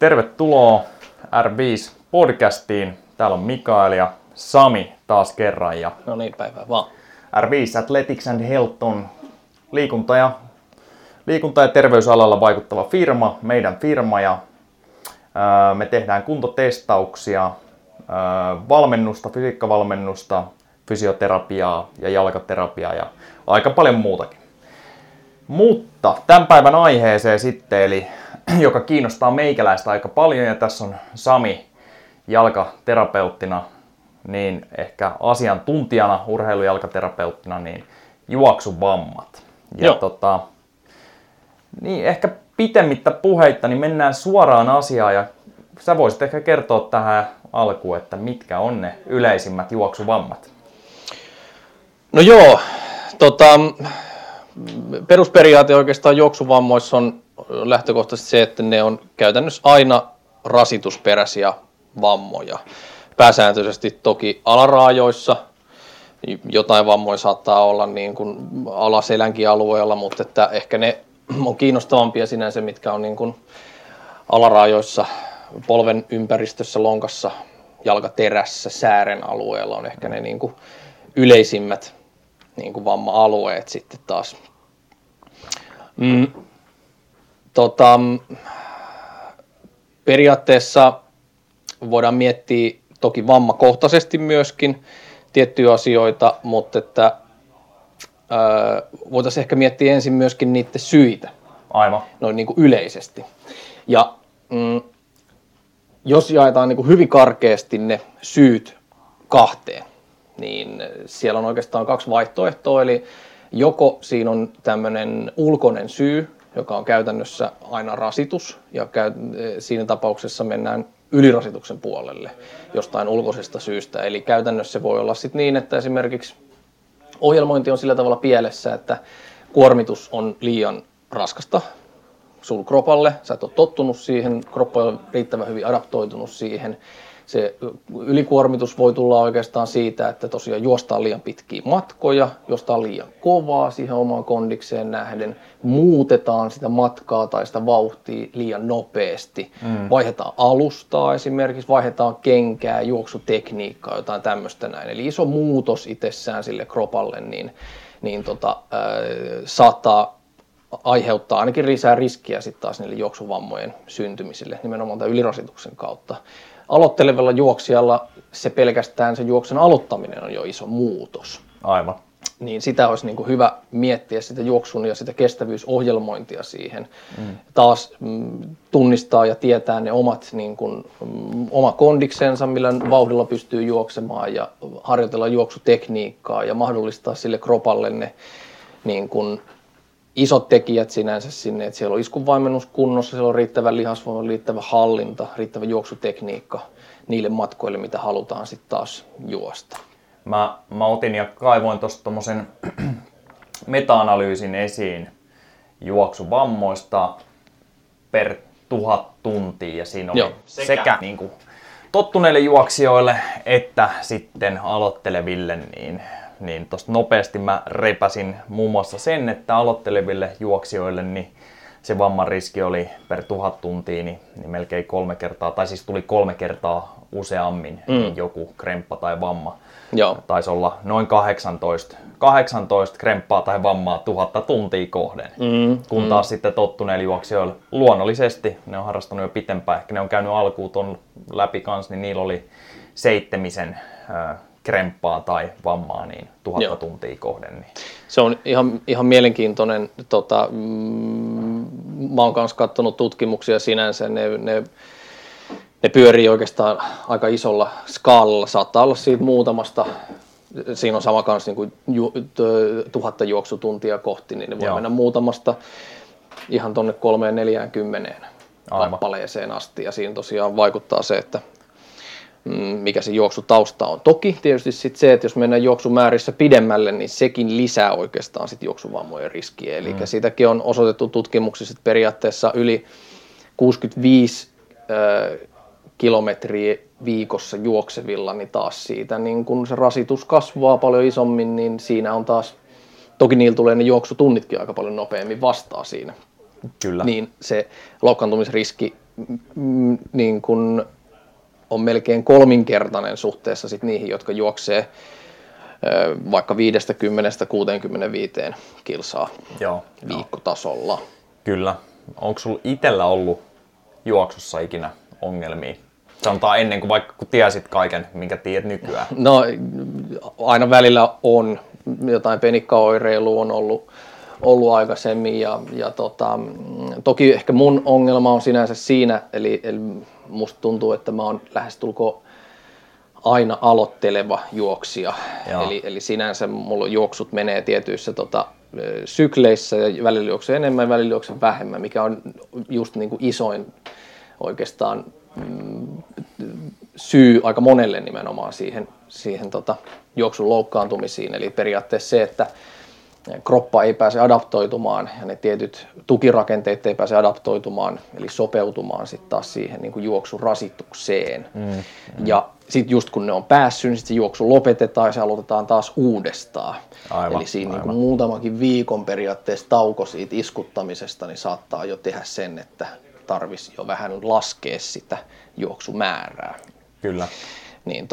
Tervetuloa R5 podcastiin. Täällä on Mikael ja Sami taas kerran. Ja no niin, päivää vaan. R5 Athletics and Health on liikunta- ja terveysalalla vaikuttava firma, meidän firma. Ja me tehdään kuntotestauksia, valmennusta, fysiikkavalmennusta, fysioterapiaa ja jalkaterapiaa ja aika paljon muutakin. Mutta tämän päivän aiheeseen sitten, eli joka kiinnostaa meikäläistä aika paljon, ja tässä on Sami jalkaterapeuttina, niin ehkä asiantuntijana, urheilujalkaterapeuttina, niin juoksuvammat. Ja niin ehkä pitemmittä puheitta, niin mennään suoraan asiaan, ja sä voisit ehkä kertoa tähän alkuun, että mitkä on ne yleisimmät juoksuvammat. No joo, perusperiaate oikeastaan juoksuvammoissa on lähtökohtaisesti se, että ne on käytännössä aina rasitusperäisiä vammoja. Pääsääntöisesti toki alaraajoissa, jotain vammoja saattaa olla niin kuin alaselänkin alueella, mutta että ehkä ne on kiinnostavampia sinänsä, mitkä on niin kuin alaraajoissa, polven ympäristössä, lonkassa, jalkaterässä, säären alueella on ehkä ne niin kuin yleisimmät niin kuin vamma-alueet sitten taas. Periaatteessa voidaan miettiä toki vammakohtaisesti myöskin tiettyjä asioita, mutta että voitaisiin ehkä miettiä ensin myöskin niiden syitä. Aivan. Noin niin kuin yleisesti. Ja jos jaetaan niin kuin hyvin karkeasti ne syyt kahteen, niin siellä on oikeastaan kaksi vaihtoehtoa, eli joko siinä on tämmöinen ulkoinen syy, joka on käytännössä aina rasitus, ja siinä tapauksessa mennään ylirasituksen puolelle jostain ulkoisesta syystä. Eli käytännössä se voi olla sitten niin, että esimerkiksi ohjelmointi on sillä tavalla pielessä, että kuormitus on liian raskasta sun kropalle, sä et ole tottunut siihen, kroppa on riittävän hyvin adaptoitunut siihen. Se ylikuormitus voi tulla oikeastaan siitä, että tosiaan juostaan liian pitkiä matkoja, juostaan liian kovaa siihen omaan kondikseen nähden, muutetaan sitä matkaa tai sitä vauhtia liian nopeasti, vaihdetaan alustaa esimerkiksi, vaihdetaan kenkää, juoksutekniikkaa, jotain tämmöistä näin. Eli iso muutos itsessään sille kropalle saattaa aiheuttaa ainakin lisää riskiä sitten taas niille juoksuvammojen syntymisille, nimenomaan tämän ylirasituksen kautta. Aloittelevalla juoksijalla se pelkästään se juoksen aloittaminen on jo iso muutos. Aivan. Niin sitä olisi niin kuin hyvä miettiä sitä juoksun ja sitä kestävyysohjelmointia siihen. Taas tunnistaa ja tietää ne omat niin kuin, oma kondiksensa, millä vauhdilla pystyy juoksemaan ja harjoitella juoksutekniikkaa ja mahdollistaa sille kropalle ne niin kuin isot tekijät sinänsä sinne, että siellä on iskunvaimennus kunnossa, siellä on riittävä lihasvoima, riittävä hallinta, riittävä juoksutekniikka niille matkoille, mitä halutaan sitten taas juosta. Mä otin ja kaivoin tuosta tommosen meta-analyysin esiin juoksuvammoista per 1000 tuntia, ja siinä oli sekä niin kuin tottuneille juoksijoille että sitten aloitteleville, niin tuosta nopeasti mä repäsin muun muassa sen, että aloitteleville juoksijoille niin se vamman riski oli per 1000 tuntia niin melkein 3 kertaa, tai siis tuli 3 kertaa useammin joku kremppa tai vamma. Joo. Taisi olla noin 18 kremppaa tai vammaa 1000 tuntia kohden, kun taas sitten tottuneille juoksijoille luonnollisesti, ne on harrastanut jo pitempään, ehkä ne on käynyt alkuun ton läpi kans, niin niillä oli 7 kremppaa tai vammaa niin 1000 tuntia kohden. Niin. Se on ihan mielenkiintoinen. Mä oon myös katsonut tutkimuksia sinänsä. Ne pyörii oikeastaan aika isolla skaalalla. Saattaa olla siitä muutamasta. Siinä on sama kanssa niin kuin 1000 juoksutuntia kohti, niin ne voi mennä muutamasta ihan tonne 3-40 kappaleeseen asti. Ja siinä tosiaan vaikuttaa se, että mikä se juoksutausta on. Toki tietysti sit se, että jos mennään juoksumäärissä pidemmälle, niin sekin lisää oikeastaan sit juoksuvammojen riskiä. Eli siitäkin on osoitettu tutkimuksissa, että periaatteessa yli 65 kilometriä viikossa juoksevilla, niin taas siitä niin kun se rasitus kasvaa paljon isommin, niin siinä on taas, toki niillä tulee ne juoksutunnitkin aika paljon nopeammin vastaan siinä. Kyllä. Niin se loukkaantumisriski niin kun on melkein kolminkertainen suhteessa sit niihin, jotka juoksee vaikka 50-65 kilsaa viikkotasolla. Kyllä. Onko sulla itsellä ollut juoksussa ikinä ongelmia? Sanotaan ennen kuin vaikka kun tiesit kaiken, minkä tiedät nykyään. No aina välillä on. Jotain penikkaoireilua on ollut aikaisemmin ja toki ehkä mun ongelma on sinänsä siinä, eli musta tuntuu, että mä oon lähestulkoon aina aloitteleva juoksija. Eli sinänsä mulla juoksut menee tietyissä sykleissä ja välillä juoksen enemmän ja välillä juoksen vähemmän, mikä on just niin kuin isoin oikeastaan syy aika monelle nimenomaan siihen juoksun loukkaantumisiin. Eli periaatteessa se, että kroppa ei pääse adaptoitumaan ja ne tietyt tukirakenteet ei pääse adaptoitumaan, eli sopeutumaan sitten taas siihen niin kuin juoksurasitukseen. Ja sitten just kun ne on päässyt, niin sitten se juoksu lopetetaan ja se aloitetaan taas uudestaan. Eli siinä niin kuin muutamakin viikon periaatteessa tauko siitä iskuttamisesta, niin saattaa jo tehdä sen, että tarvitsisi jo vähän laskea sitä juoksumäärää. Kyllä. Niin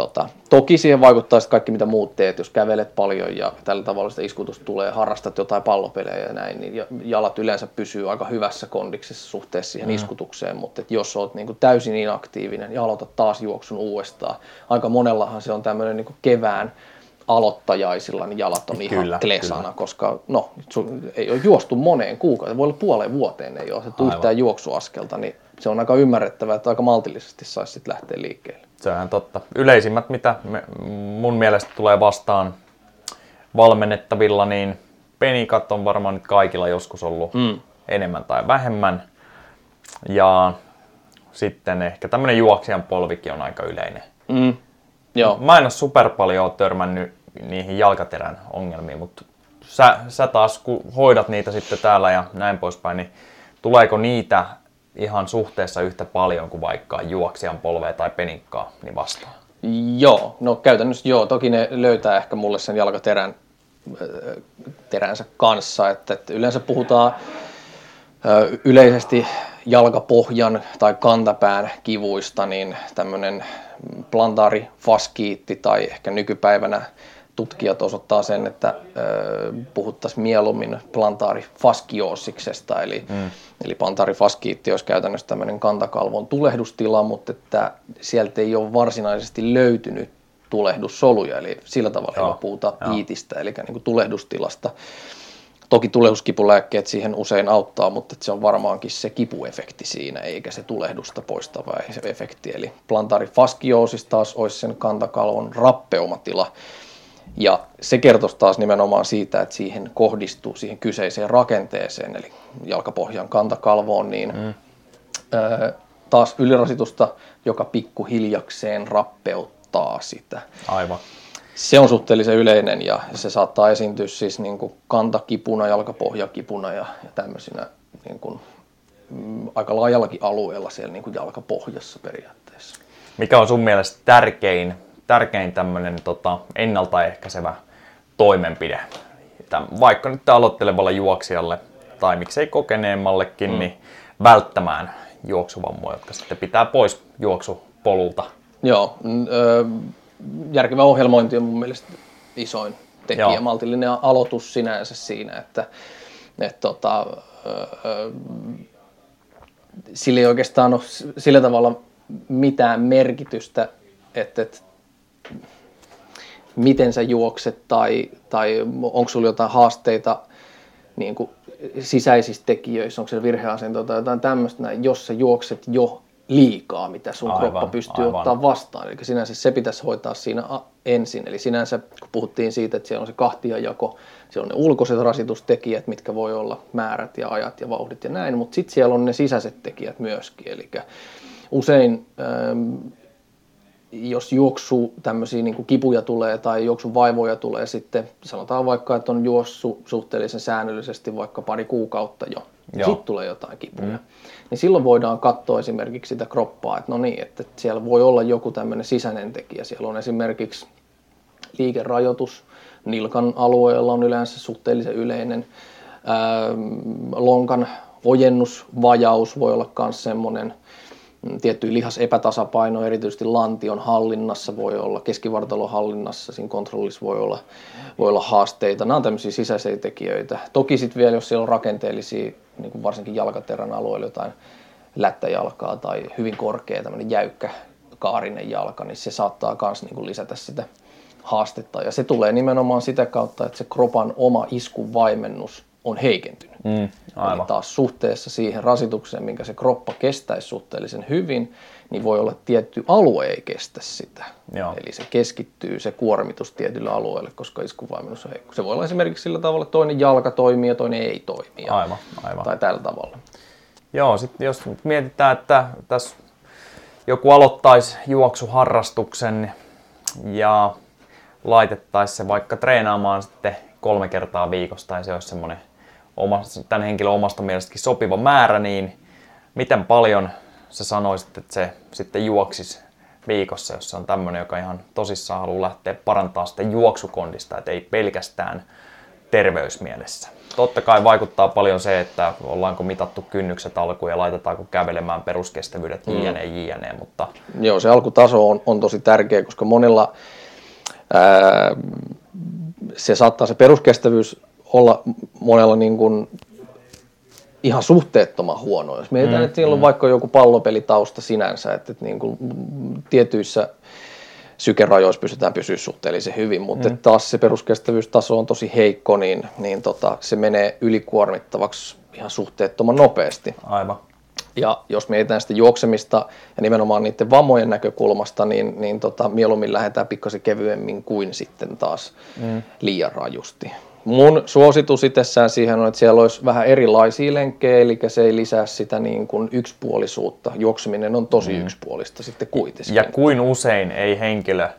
toki siihen vaikuttaa kaikki mitä muut teet, jos kävelet paljon ja tällä tavalla sitä iskutusta tulee, harrastat jotain pallopelejä ja näin, niin jalat yleensä pysyy aika hyvässä kondiksessa suhteessa siihen iskutukseen, mutta jos olet niin kuin täysin inaktiivinen ja aloitat taas juoksun uudestaan, aika monellahan se on tämmöinen niin kuin kevään aloittajaisilla, niin jalat on ihan klesana, koska ei ole juostu moneen kuukauteen, voi olla puoleen vuoteen ei ole yhtään juoksuaskelta, niin se on aika ymmärrettävää, että aika maltillisesti saisi sitten lähteä liikkeelle. Sehän totta. Yleisimmät, mitä mun mielestä tulee vastaan valmennettavilla, niin penikat on varmaan nyt kaikilla joskus ollut enemmän tai vähemmän. Ja sitten ehkä tämmönen juoksijan polvikin on aika yleinen. Joo. Mä en ole super paljon törmännyt niihin jalkaterän ongelmiin, mutta sä taas kun hoidat niitä sitten täällä ja näin poispäin, niin tuleeko niitä ihan suhteessa yhtä paljon kuin vaikka juoksijan polvea tai penikkaa niin vastaan? Joo, no käytännössä joo. Toki ne löytää ehkä mulle sen jalkateränsä kanssa, että yleensä puhutaan yleisesti jalkapohjan tai kantapään kivuista, niin tämmöinen plantaarifaskiitti tai ehkä nykypäivänä tutkijat osoittaa sen, että puhuttaisiin mieluummin plantaarifaskioosiksesta, eli plantaarifaskiitti olisi käytännössä tämmöinen kantakalvon tulehdustila, mutta että sieltä ei ole varsinaisesti löytynyt tulehdussoluja, eli sillä tavalla puhutaan iitistä, eli niin kuin tulehdustilasta. Toki tulehduskipulääkkeet siihen usein auttaa, mutta se on varmaankin se kipuefekti siinä, eikä se tulehdusta poistava efekti. Eli plantaarifaskioosis taas olisi sen kantakalvon rappeumatila. Ja se kertoisi taas nimenomaan siitä, että siihen kohdistuu siihen kyseiseen rakenteeseen, eli jalkapohjan kantakalvoon, niin taas ylirasitusta, joka pikkuhiljakseen rappeuttaa sitä. Aivan. Se on suhteellisen yleinen ja se saattaa esiintyä siis niin kuin kantakipuna, jalkapohjakipuna ja tämmöisinä niin kuin, aika laajallakin alueella siellä niin kuin jalkapohjassa periaatteessa. Mikä on sun mielestä tärkein tämmöinen ennaltaehkäisevä toimenpide? Vaikka nyt aloittelevalle juoksijalle tai miksei kokeneemmallekin, niin välttämään juoksuvammoja, jotka sitten pitää pois juoksupolulta. Joo. Järkevä ohjelmointi on mun mielestä isoin tekijä. Joo. Maltillinen aloitus sinänsä siinä, että sillä ei oikeastaan ole sillä tavalla mitään merkitystä, että miten sä juokset tai onko sulla jotain haasteita niin kuin sisäisissä tekijöissä, onko siellä virheasentoita tai jotain tämmöistä, jos sä juokset jo liikaa, mitä sun kroppa pystyy ottaa vastaan. Eli sinänsä se pitäisi hoitaa siinä ensin. Eli sinänsä, kun puhuttiin siitä, että siellä on se kahtiajako, siellä on ne ulkoiset rasitustekijät, mitkä voi olla määrät ja ajat ja vauhdit ja näin, mutta sitten siellä on ne sisäiset tekijät myöskin. Eli usein, jos juoksu tämmöisiä niin kuin kipuja tulee tai juoksun vaivoja tulee sitten, sanotaan vaikka, että on juossut suhteellisen säännöllisesti vaikka pari kuukautta jo, sitten tulee jotain kipuja. Niin silloin voidaan katsoa esimerkiksi sitä kroppaa, että no niin, että siellä voi olla joku tämmöinen sisäinen tekijä. Siellä on esimerkiksi liikerajoitus, nilkan alueella on yleensä suhteellisen yleinen, lonkan ojennusvajaus voi olla myös semmoinen. tiettyjä lihasepätasapainoja, erityisesti lantion hallinnassa voi olla, keskivartalon hallinnassa, siinä kontrollissa voi olla haasteita. Nämä on tämmöisiä sisäisiä tekijöitä. Toki sitten vielä, jos siellä on rakenteellisia, niin kuin varsinkin jalkaterän alueella jotain lättäjalkaa tai hyvin korkea tämmöinen jäykkä kaarinen jalka, niin se saattaa myös niin kuin lisätä sitä haastetta. Ja se tulee nimenomaan sitä kautta, että se kropan oma iskunvaimennus on heikentynyt. Aivan. Ja taas suhteessa siihen rasitukseen, minkä se kroppa kestäisi suhteellisen hyvin, niin voi olla tietty alue ei kestä sitä. Joo. Eli se keskittyy se kuormitus tietylle alueelle, koska iskunvaimennus on heikko. Se voi olla esimerkiksi sillä tavalla, että toinen jalka toimii ja toinen ei toimi. Aivan. Tai tällä tavalla. Joo, sitten jos mietitään, että tässä joku aloittaisi juoksuharrastuksen ja laitettaisiin se vaikka treenaamaan sitten 3 kertaa viikossa, tai se olisi semmoinen tämän henkilön omasta mielestäkin sopiva määrä, niin miten paljon sä sanoisit, että se sitten juoksisi viikossa, jos se on tämmöinen, joka ihan tosissaan haluaa lähteä parantamaan sitä juoksukondista, et ei pelkästään terveysmielessä? Totta kai vaikuttaa paljon se, että ollaanko mitattu kynnykset alkuun ja laitetaanko kävelemään peruskestävyydet jne. Mutta... Joo, se alkutaso on tosi tärkeä, koska monilla se saattaa se peruskestävyys olla monella niin kuin ihan suhteettoman huono. Jos mietitään, että siellä on vaikka joku pallopelitausta sinänsä, että niin kuin tietyissä sykerajoissa pystytään pysyä suhteellisen hyvin, mutta taas se peruskestävyystaso on tosi heikko, niin se menee ylikuormittavaksi ihan suhteettoman nopeasti. Aivan. Ja jos mietitään sitä juoksemista ja nimenomaan niiden vammojen näkökulmasta, niin mieluummin lähdetään pikkasen kevyemmin kuin sitten taas liian rajusti. Mun suositus itsessään siihen on, että siellä olisi vähän erilaisia lenkkejä, eli se ei lisää sitä niin kuin yksipuolisuutta. Juokseminen on tosi yksipuolista sitten kuitenkin. Ja kuin usein ei henkilö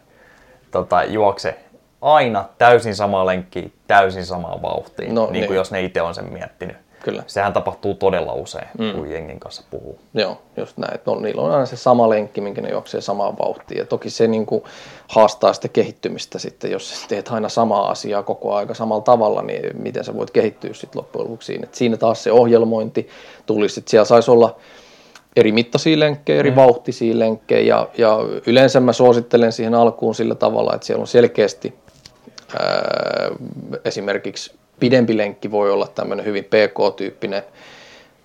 juokse aina täysin samaa lenkkiä, täysin samaa vauhtia, niin kuin jos ne itse on sen miettinyt. Kyllä. Sehän tapahtuu todella usein, kun jengin kanssa puhuu. Joo, just näin. Niillä on aina se sama lenkki, minkä ne juoksee samaan vauhtiin. Ja toki se niin kuin haastaa sitä kehittymistä sitten, jos teet aina samaa asiaa koko aika samalla tavalla, niin miten sä voit kehittyä sitten loppujen lopuksi. Et siinä taas se ohjelmointi tulisi, että siellä saisi olla eri mittaisia lenkkejä, eri vauhtisia lenkkejä. Ja yleensä mä suosittelen siihen alkuun sillä tavalla, että siellä on selkeästi esimerkiksi pidempi lenkki voi olla tämmöinen hyvin pk-tyyppinen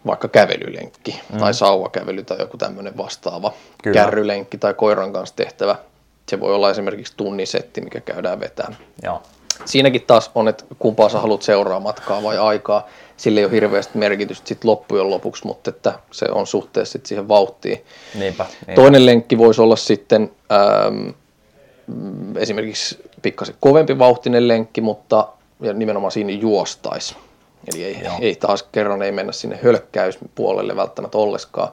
vaikka kävelylenkki tai sauvakävely tai joku tämmöinen vastaava. Kyllä. Kärrylenkki tai koiran kanssa tehtävä. Se voi olla esimerkiksi tunnisetti, mikä käydään vetämään. Joo. Siinäkin taas on, että kumpaa sä haluat seuraa, matkaa vai aikaa. Sillä ei ole hirveästi merkitystä sit loppujen lopuksi, mutta että se on suhteessa sit siihen vauhtiin. Niinpä. Toinen lenkki voisi olla sitten esimerkiksi pikkasen kovempi vauhtinen lenkki, mutta ja nimenomaan siinä juostaisi. Eli ei taas kerran ei mennä sinne hölkkäyspuolelle välttämättä olleskaan,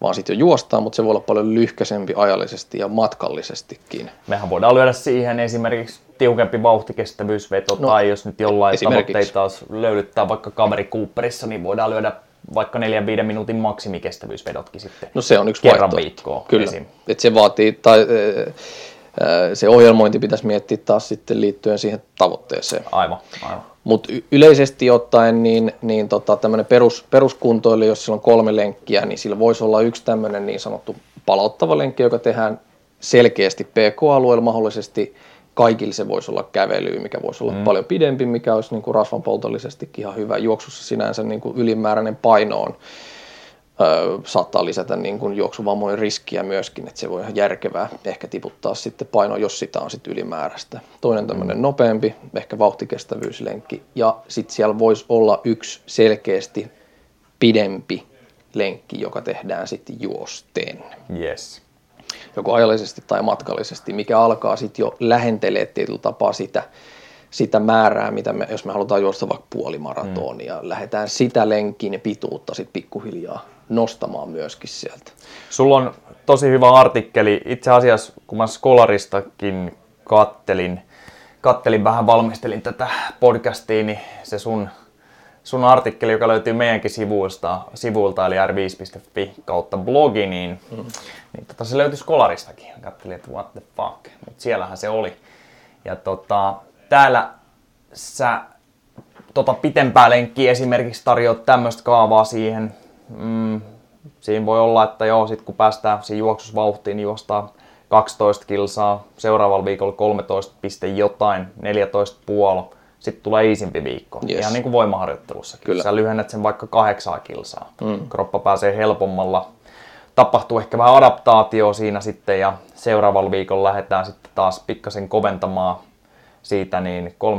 vaan sitten jo juostaa, mutta se voi olla paljon lyhkäsempi ajallisesti ja matkallisestikin. Mehän voidaan lyödä siihen esimerkiksi tiukempi vauhtikestävyysveto, tai jos nyt jollain tavoitteita taas löydyttää vaikka kaveri Cooperissa, niin voidaan lyödä vaikka 4-5 minuutin maksimikestävyysvedotkin sitten. No se on yksi kerran vaihtoehto. Viikkoon. Kyllä, että se vaatii... Se ohjelmointi pitäisi miettiä taas sitten liittyen siihen tavoitteeseen. Aivan. Mutta yleisesti ottaen niin tämmöinen peruskuntoilija, jos sillä on 3 lenkkiä, niin sillä voisi olla yksi tämmöinen niin sanottu palauttava lenkki, joka tehdään selkeästi PK-alueella mahdollisesti. Kaikille se voisi olla kävelyä, mikä voisi olla paljon pidempi, mikä olisi niin kuin rasvanpoltollisestikin ihan hyvä. Juoksussa sinänsä niin kuin ylimääräinen paino on. Saattaa lisätä niin kuin juoksuvammojen riskiä myöskin, että se voi ihan järkevää ehkä tiputtaa sitten painoa, jos sitä on sitten ylimääräistä. Toinen tämmöinen nopeampi, ehkä vauhtikestävyyslenkki, ja sitten siellä voisi olla yksi selkeästi pidempi lenkki, joka tehdään sitten juosten. Yes. Joko ajallisesti tai matkallisesti, mikä alkaa sitten jo lähentelee tietyllä tapaa sitä määrää, mitä jos me halutaan juosta vaikka puolimaratonia, lähdetään sitä lenkin ja pituutta sitten pikkuhiljaa nostamaan myöskin sieltä. Sulla on tosi hyvä artikkeli. Itse asiassa, kun mä Skolaristakin kattelin vähän, valmistelin tätä podcastia, niin se sun artikkeli, joka löytyy meidänkin sivuilta, eli r5.fi kautta blogi, niin se löytyi Skolaristakin. Kattelin, että what the fuck, mutta siellähän se oli. Ja täällä sä pitempää lenkkiä esimerkiksi tarjoat tämmöistä kaavaa siihen siinä voi olla, että joo, sit kun päästään siinä juoksusvauhtiin, niin juostaan 12 kilsaa, seuraavalla viikolla 13 jotain, 14,5. Sitten tulee iisimpi viikko, yes. Ihan niin kuin voimaharjoittelussakin. Kyllä. Sä lyhennät sen vaikka 8 kilsaa. Mm. Kroppa pääsee helpommalla. Tapahtuu ehkä vähän adaptaatio siinä sitten ja seuraavalla viikolla lähdetään sitten taas pikkasen koventamaan siitä niin 13,2,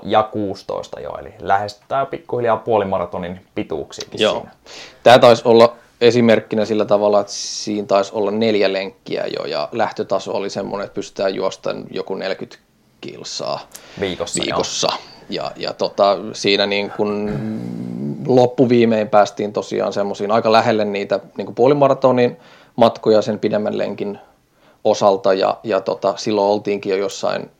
14,5 ja 16 jo. Eli lähestytään pikkuhiljaa puolimaratonin pituuksiakin siinä. Tämä taisi olla esimerkkinä sillä tavalla, että siinä taisi olla 4 lenkkiä jo ja lähtötaso oli semmoinen, että pystytään juostamaan joku 40 kilsaa viikossa. Ja siinä niin kun loppuviimein päästiin tosiaan semmoisiin aika lähelle niitä niin puolimaratonin matkoja sen pidemmän lenkin osalta ja silloin oltiinkin jo jossain,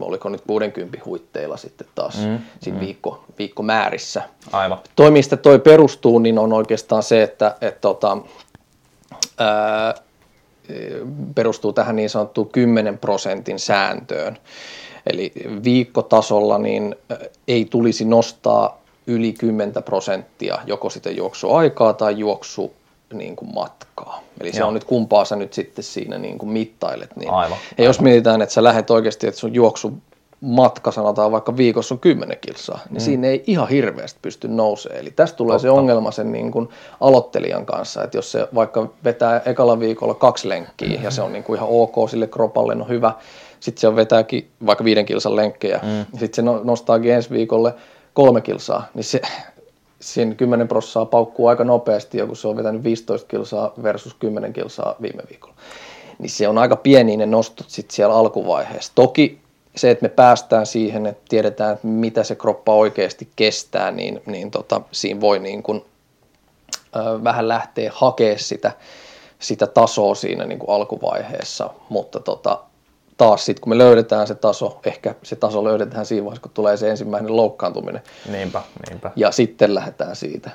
oliko nyt 60 huitteilla sitten taas viikkomäärissä. Aivan. Toi, mistä toi perustuu, niin on oikeastaan se, että perustuu tähän niin sanottuun 10% sääntöön. Eli viikkotasolla niin ei tulisi nostaa yli 10% joko sitä juoksuaikaa tai juoksu niin kuin matkaa. Eli se on nyt kumpaa sä nyt sitten siinä niin kuin mittailet. Niin. Aivan. Jos mietitään, että sä lähdet oikeasti, että sun juoksumatka sanotaan vaikka viikossa on 10 kilsaa, niin siinä ei ihan hirveästi pysty nousemaan. Eli tästä tulee se ongelma sen niin kuin aloittelijan kanssa, että jos se vaikka vetää ekalla viikolla 2 lenkkiä ja se on niin kuin ihan ok sille kropalle, no hyvä. Sitten se vetääkin vaikka 5 kilsan lenkkejä ja sitten se nostaakin ensi viikolle 3 kilsaa, niin se... Siinä 10% paukkuu aika nopeasti, kun se on vetänyt 15 kilsaa versus 10 kilsaa viime viikolla. Niin se on aika pieni ne nostot sitten siellä alkuvaiheessa. Toki se, että me päästään siihen, että tiedetään, että mitä se kroppa oikeasti kestää, niin siinä voi niin kuin, vähän lähteä hakemaan sitä tasoa siinä niin kuin alkuvaiheessa, mutta taas sitten, kun me löydetään se taso, ehkä se taso löydetään siinä vaiheessa, kun tulee se ensimmäinen loukkaantuminen. Niinpä. Ja sitten lähdetään siitä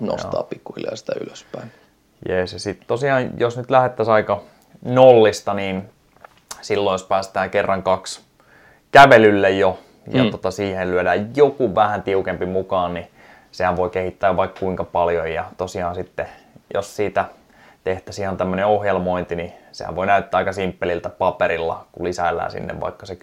nostaa pikkuhiljaa sitä ylöspäin. Jees, ja sitten tosiaan, jos nyt lähdettäisiin aika nollista, niin silloin jos päästään 2 kerran kävelylle jo, ja siihen lyödään joku vähän tiukempi mukaan, niin sehän voi kehittää vaikka kuinka paljon, ja tosiaan sitten, jos siitä tehtäisiin ihan tämmöinen ohjelmointi, niin sehän voi näyttää aika simppeliltä paperilla, kun lisäillään sinne vaikka se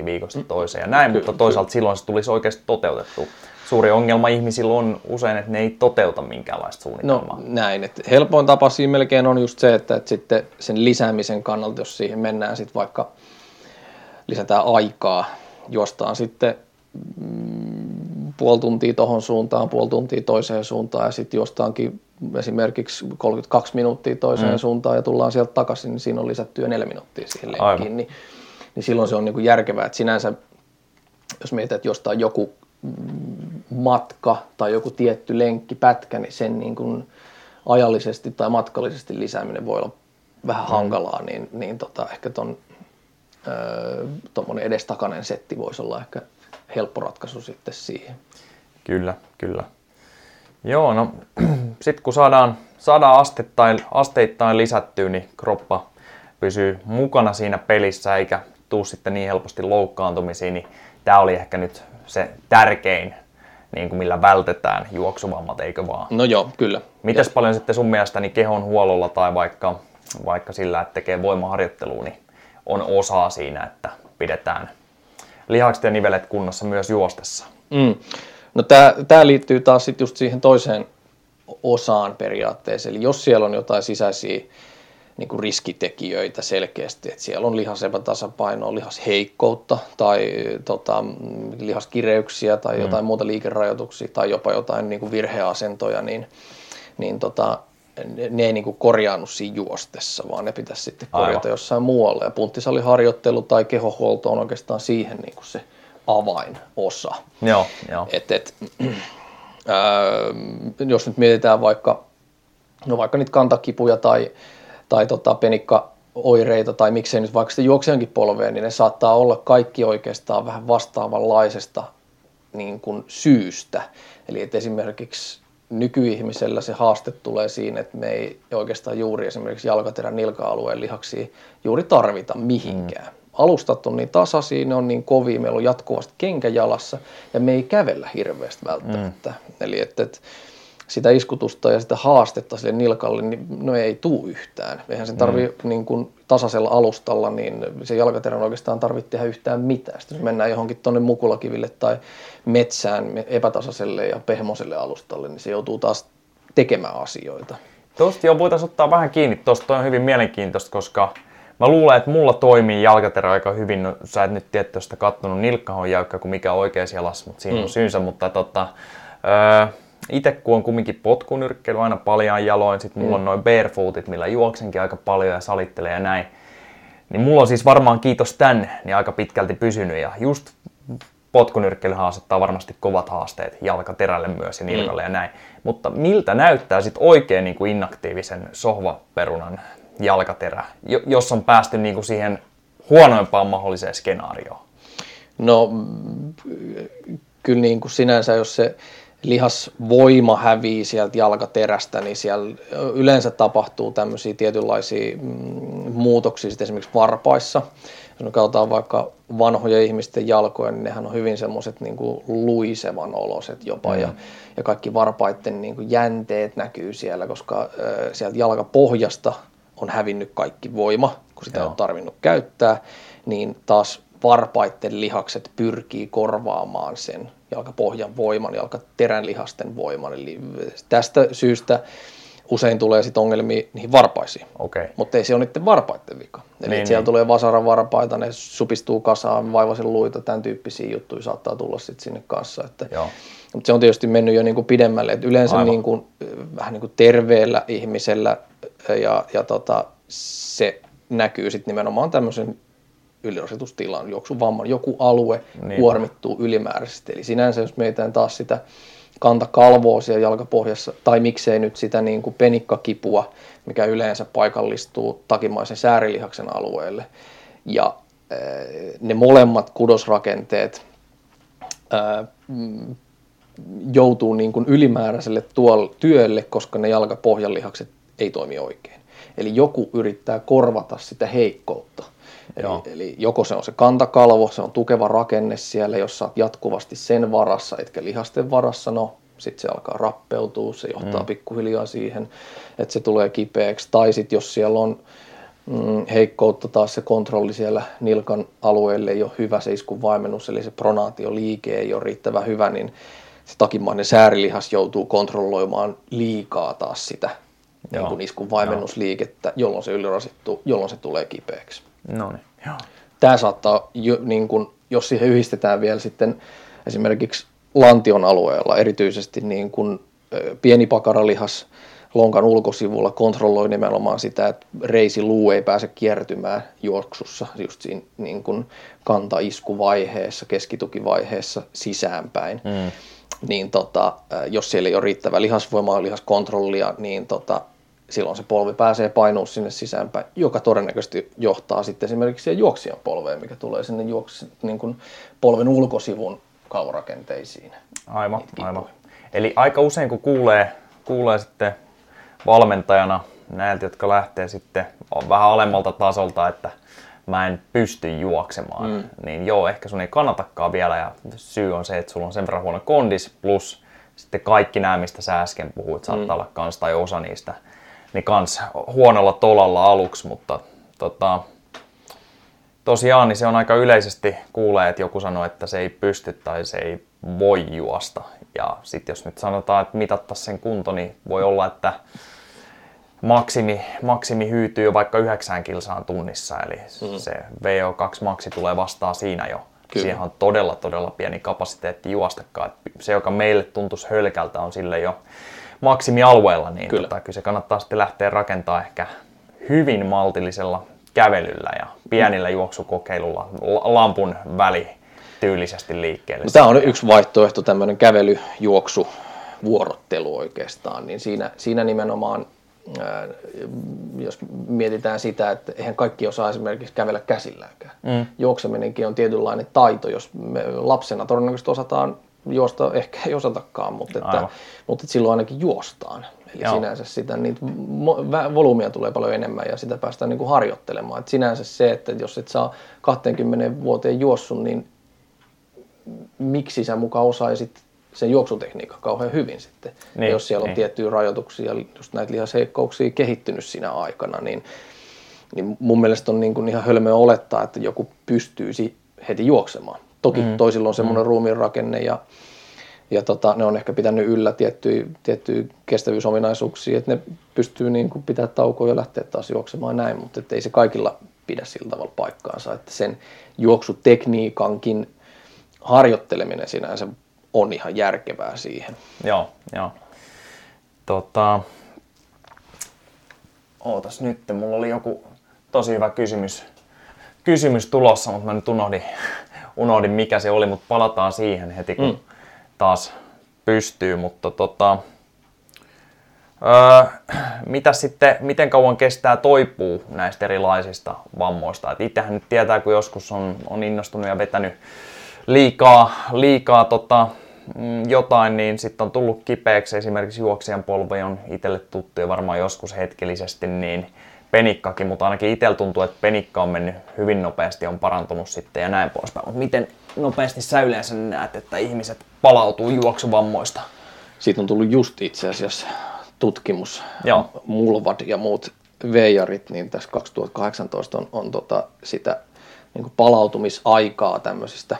10% viikosta toiseen ja näin, mutta toisaalta silloin se tulisi oikeasti toteutettua. Suuri ongelma ihmisillä on usein, että ne ei toteuta minkäänlaista suunnitelmaa. No näin, että helpoin tapa siinä melkein on just se, että sitten sen lisäämisen kannalta, jos siihen mennään sitten vaikka lisätään aikaa, juostaan sitten 0,5 tuntia tohon suuntaan, 0,5 tuntia toiseen suuntaan ja sitten juostaankin esimerkiksi 32 minuuttia toiseen suuntaan ja tullaan sieltä takaisin, niin siinä on lisätty jo 4 minuuttia siihen lenkkiin. Niin silloin se on niin kuin järkevää, että sinänsä jos mietitään, että jostain joku matka tai joku tietty lenkkipätkä, niin sen niin kuin ajallisesti tai matkallisesti lisääminen voi olla vähän hankalaa, niin ehkä tuommoinen edestakainen setti voisi olla ehkä helppo ratkaisu sitten siihen. Kyllä. Joo, no sit kun saadaan asteittain lisättyä, niin kroppa pysyy mukana siinä pelissä eikä tuu sitten niin helposti loukkaantumisiin, niin tää oli ehkä nyt se tärkein, niin kuin millä vältetään juoksuvammat, eikö vaan? No joo, kyllä. Mitäs paljon sitten sun mielestäni kehon huollolla tai vaikka sillä, että tekee voimaharjoittelua, niin on osaa siinä, että pidetään lihakset ja nivelet kunnossa myös juostessa? No tää liittyy taas sit just siihen toiseen osaan periaatteeseen. Eli jos siellä on jotain sisäisiä niin kuin riskitekijöitä selkeästi, että siellä on lihasepätasapainoa, lihasheikkoutta tai lihaskireyksiä tai jotain muuta liikerajoituksia tai jopa jotain niin kuin virheasentoja, niin ne ei niin kuin korjaannu siinä juostessa, vaan ne pitäisi sitten korjata jossain muualla. Ja punttisaliharjoittelu tai kehohuolto on oikeastaan siihen niin kuin se avainosa. Joo. Jos nyt mietitään vaikka niitä kantakipuja tai penikkaoireita tai miksei nyt vaikka sitten juoksijankin polveen, niin ne saattaa olla kaikki oikeastaan vähän vastaavanlaisesta niin kuin syystä. Eli että esimerkiksi nykyihmisellä se haaste tulee siinä, että me ei oikeastaan juuri esimerkiksi jalkaterän nilka-alueen lihaksia juuri tarvita mihinkään. Alustat on niin tasaisia, ne on niin kovia, meillä on jatkuvasti kenkä jalassa ja me ei kävellä hirveästi välttämättä. Eli sitä iskutusta ja sitä haastetta sille nilkalle, niin no ei tuu yhtään. Eihän sen tarvitse niin kuin tasaisella alustalla, niin se jalkaterän oikeastaan tarvitse tehdä yhtään mitään. Sitten jos mennään johonkin tuonne mukulakiville tai metsään epätasaiselle ja pehmoiselle alustalle, niin se joutuu taas tekemään asioita. Tuosta jo voitaisiin ottaa vähän kiinni. Tuosta on hyvin mielenkiintoista, koska mä luulen, että mulla toimii jalkaterä aika hyvin. No, sä et nyt tietysti kattonut nilkkahonjäykkä kuin mikä oikea jalas, mutta siinä on syynsä. Mutta itse kun on kumminkin potkunyrkkeily aina paljaan jaloin, sit mulla on noin barefootit, millä juoksenkin aika paljon ja salittelee ja näin. Niin mulla on siis varmaan kiitos tän, niin aika pitkälti pysynyt ja just potkunyrkkeily haastattaa varmasti kovat haasteet jalkaterälle myös ja nilkalle ja näin. Mutta miltä näyttää sit oikein niin kuin inaktiivisen sohvaperunan jalkaterä, jos on päästy niin kuin siihen huonoimpaan mahdolliseen skenaarioon? No kyllä niin kuin sinänsä, jos se lihasvoima hävii sieltä jalkaterästä, niin siellä yleensä tapahtuu tämmöisiä tietynlaisia muutoksia sitten esimerkiksi varpaissa. Jos me katsotaan vaikka vanhoja ihmisten jalkoja, niin nehän on hyvin semmoiset niin kuin luisevan oloset jopa ja kaikki varpaiden niin kuin jänteet näkyy siellä, koska sieltä jalkapohjasta on hävinnyt kaikki voima, kun sitä on tarvinnut käyttää, niin taas varpaiden lihakset pyrkii korvaamaan sen jalkapohjan voiman, jalkaterän lihasten voiman. Eli tästä syystä usein tulee sit ongelmia niihin varpaisiin, mutta ei se ole niiden varpaiden vika. Eli siellä tulee vasaravarpaita, ne supistuu kasaan, vaivaisen luita, tämän tyyppisiä juttuja saattaa tulla sit sinne kanssa. Mutta se on tietysti mennyt jo niinku pidemmälle. Et yleensä niinku, vähän niinku terveellä ihmisellä se näkyy sit nimenomaan tämmöisen ylirasitustilan, juoksuvamman, joku alue kuormittuu ylimääräisesti. Eli sinänsä, jos mietitään taas sitä kantakalvoa siellä jalkapohjassa, tai miksei nyt sitä niin kuin penikkakipua, mikä yleensä paikallistuu takimaisen säärilihaksen alueelle. Ja ne molemmat kudosrakenteet joutuu niin kuin ylimääräiselle työlle, koska ne jalkapohjalihakset ei toimi oikein. Eli joku yrittää korvata sitä heikkoutta. Eli joko se on se kantakalvo, se on tukeva rakenne siellä, jos sä oot jatkuvasti sen varassa, etkä lihasten varassa, no sit se alkaa rappeutua, se johtaa pikkuhiljaa siihen, että se tulee kipeäksi. Tai sit jos siellä on heikkoutta, taas se kontrolli siellä nilkan alueelle ei ole hyvä, se iskun vaimennus, eli se pronaatioliike ei ole riittävän hyvä, niin se takimainen säärilihas joutuu kontrolloimaan liikaa taas sitä niin iskun vaimennusliikettä, jolloin se ylirasittuu, jolloin se tulee kipeäksi. Tämä saattaa, niin kun, jos siihen yhdistetään vielä sitten esimerkiksi lantion alueella, erityisesti niin kun, pieni pakaralihas lonkan ulkosivulla kontrolloi nimenomaan sitä, että reisiluu ei pääse kiertymään juoksussa, just siinä niin kun, kantaiskuvaiheessa, keskitukivaiheessa sisäänpäin. Niin, jos siellä ei ole riittävää lihasvoimaa, lihaskontrollia, niin silloin se polvi pääsee painumaan sinne sisäänpäin, joka todennäköisesti johtaa sitten esimerkiksi juoksijan polveen, mikä tulee sinne niin kuin polven ulkosivun kalvorakenteisiin. Aivan. Eli aika usein kun kuulee sitten valmentajana näiltä, jotka lähtee sitten vähän alemmalta tasolta, että mä en pysty juoksemaan, niin ehkä sun ei kannatakaan vielä ja syy on se, että sulla on sen verran huono kondis plus sitten kaikki nämä, mistä sä äsken puhuit, saattaa olla kans tai osa niistä. Niin kans huonolla tolalla aluksi, mutta tosiaan niin se on aika yleisesti kuulee, että joku sanoo, että se ei pysty tai se ei voi juosta. Ja sit jos nyt sanotaan, että mitattaisiin sen kunto, niin voi olla, että maksimi hyytyy jo vaikka 9 kilsaan tunnissa. Eli se VO2-maksi tulee vastaan siinä jo. Kyllä. Siihen on todella, todella pieni kapasiteetti juostakaan. Se, joka meille tuntuisi hölkältä, on sille jo maksimialueella, niin kyllä se kannattaa sitten lähteä rakentamaan ehkä hyvin maltillisella kävelyllä ja pienillä juoksukokeilulla lampun välityylisesti liikkeelle. No, tämä on yksi vaihtoehto, tämmöinen kävelyjuoksuvuorottelu oikeastaan, niin siinä nimenomaan, jos mietitään sitä, että eihän kaikki osaa esimerkiksi kävellä käsilläkään. Juokseminenkin on tietynlainen taito, jos me lapsena todennäköisesti osataan juosta ehkä ei osatakaan, mutta silloin ainakin juostaan. Eli sinänsä sitä niitä volyymia tulee paljon enemmän ja sitä päästään niin kuin harjoittelemaan. Et sinänsä se, että jos et saa 20 vuoteen juossut, niin miksi sä mukaan osaisit se juoksutekniikka kauhean hyvin sitten. Niin, jos siellä on tiettyjä rajoituksia, just näitä lihasheikkouksia kehittynyt siinä aikana, niin mun mielestä on niin kuin ihan hölmöä olettaa, että joku pystyisi heti juoksemaan. Toki toisilla on semmoinen ruumiinrakenne ja ne on ehkä pitänyt yllä tiettyjä kestävyysominaisuuksia, että ne pystyy niin kuin pitää taukoa ja lähteä taas juoksemaan näin, mutta ei se kaikilla pidä sillä tavalla paikkaansa, että sen juoksutekniikankin harjoitteleminen sinänsä on ihan järkevää siihen. Joo. Ootas nyt, mulla oli joku tosi hyvä kysymys tulossa, mutta mä nyt unohdin mikä se oli, mutta palataan siihen heti kun taas pystyy, mutta mitä sitten, miten kauan kestää toipuu näistä erilaisista vammoista? Et itsehän nyt tietää, kun joskus on innostunut ja vetänyt liikaa jotain, niin sitten on tullut kipeäksi. Esimerkiksi juoksijan polvi on itselle tuttu ja varmaan joskus hetkellisesti niin penikkakin, mutta ainakin itsellä tuntuu, että penikka on mennyt hyvin nopeasti, on parantunut sitten ja näin poispäin. Mutta miten nopeasti sä yleensä näet, että ihmiset palautuu juoksuvammoista? Siitä on tullut just itse asiassa tutkimus. Joo. Mulvad ja muut veijarit, niin tässä 2018 on sitä niin kuin palautumisaikaa tämmöisistä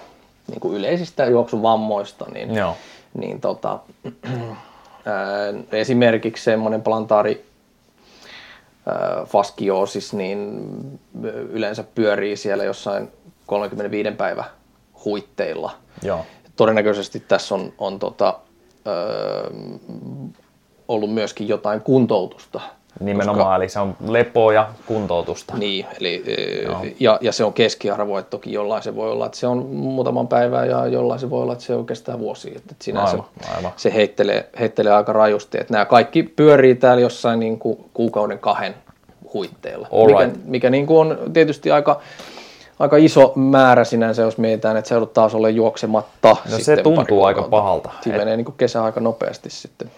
niin kuin yleisistä juoksuvammoista, esimerkiksi semmoinen plantaari faskioosis niin yleensä pyörii siellä jossain 35 päivä huitteilla. Joo. Todennäköisesti tässä on ollut myöskin jotain kuntoutusta. Nimenomaan, koska, eli se on lepoa ja kuntoutusta. Niin, eli, ja se on keskiarvo, että toki jollain se voi olla, että se on muutaman päivän ja jollain se voi olla, että se kestää vuosia. Että sinänsä aivan. Se heittelee aika rajusti. Että nämä kaikki pyörii täällä jossain niin kuin kuukauden kahden huitteilla, mikä niin kuin on tietysti aika iso määrä sinänsä, jos mietitään, että se joudut taas olla juoksematta. No se tuntuu aika pahalta. Siinä menee niin kuin kesä aika nopeasti sitten.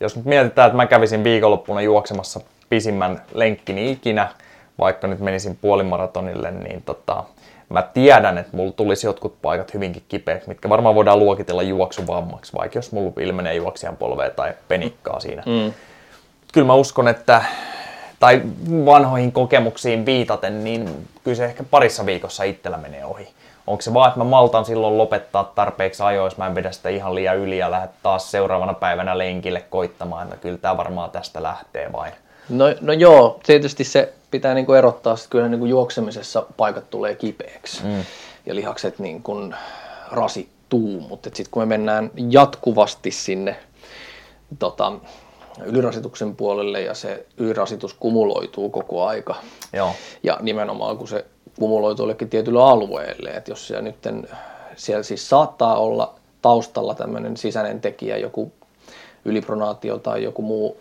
Jos nyt mietitään, että mä kävisin viikonloppuna juoksemassa pisimmän lenkkini ikinä, vaikka nyt menisin puolimaratonille, niin mä tiedän, että mulla tulisi jotkut paikat hyvinkin kipeäksi, mitkä varmaan voidaan luokitella juoksuvammaksi, vaikka jos mulla ilmenee juoksijan polvea tai penikkaa siinä. Kyllä mä uskon, että tai vanhoihin kokemuksiin viitaten, niin kyllä se ehkä parissa viikossa itsellä menee ohi. Onko se vaan, että mä maltan silloin lopettaa tarpeeksi ajoissa, mä en vedä sitä ihan liian yli ja lähde taas seuraavana päivänä lenkille koittamaan, että kyllä tää varmaan tästä lähtee vai? No joo, tietysti se pitää niinku erottaa, että kyllä niinku juoksemisessa paikat tulee kipeäksi ja lihakset niinku rasittuu, mutta sitten kun me mennään jatkuvasti sinne ylirasituksen puolelle ja se ylirasitus kumuloituu koko aika. Joo. Ja nimenomaan kun se kumuloitu jollekin tietylle alueelle, että jos siellä nyt siellä siis saattaa olla taustalla tämmöinen sisäinen tekijä, joku ylipronaatio tai joku muu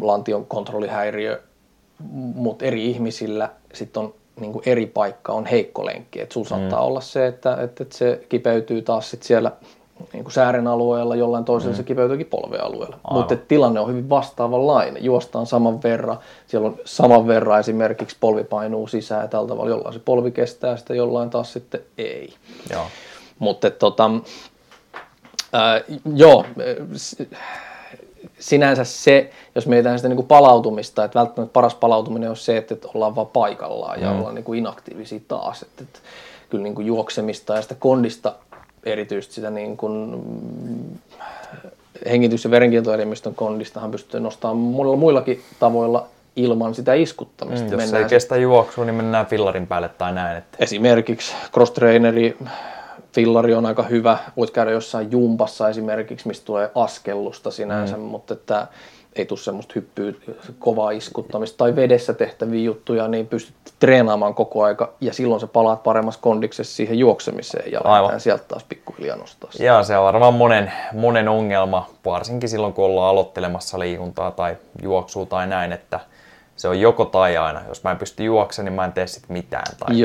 lantion kontrollihäiriö, mutta eri ihmisillä sitten on niin kuin eri paikka on heikko lenkki, että sulla saattaa olla se, että se kipeytyy taas sitten siellä niin kuin säären alueella, jollain toisella se kipeytyykin polvealueella. Mutta tilanne on hyvin vastaavanlainen. Juostaan saman verran, siellä on saman verran esimerkiksi polvi painuu sisään ja tällä tavalla jollain se polvi kestää sitä, jollain taas sitten ei. Mutta sinänsä se, jos mietitään sitä niin kuin palautumista, että välttämättä paras palautuminen on se, että ollaan vaan paikallaan ja ollaan niin kuin inaktiivisia taas. Että kyllä niin kuin juoksemista ja sitä kondista erityisesti sitä niin kuin hengitys- ja verenkiertoelimistön kondistahan pystyy nostamaan monilla muillakin tavoilla ilman sitä iskuttamista. Jos mennään ei kestä juoksua, niin mennään fillarin päälle tai näin. Että esimerkiksi cross-traineri, fillari on aika hyvä. Voit käydä jossain jumpassa esimerkiksi, mistä tulee askellusta sinänsä, mutta että ei tule semmoista hyppyä, kovaa iskuttamista tai vedessä tehtäviä juttuja, niin pystyt treenaamaan koko aika ja silloin sä palaat paremmassa kondiksessa siihen juoksemiseen ja lähdetään sieltä taas pikkuhiljaa nostaa. Ja se on varmaan monen ongelma, varsinkin silloin kun ollaan aloittelemassa liikuntaa tai juoksua tai näin, että se on joko tai aina. Jos mä en pysty juoksemaan, niin mä en tee sit mitään. Tai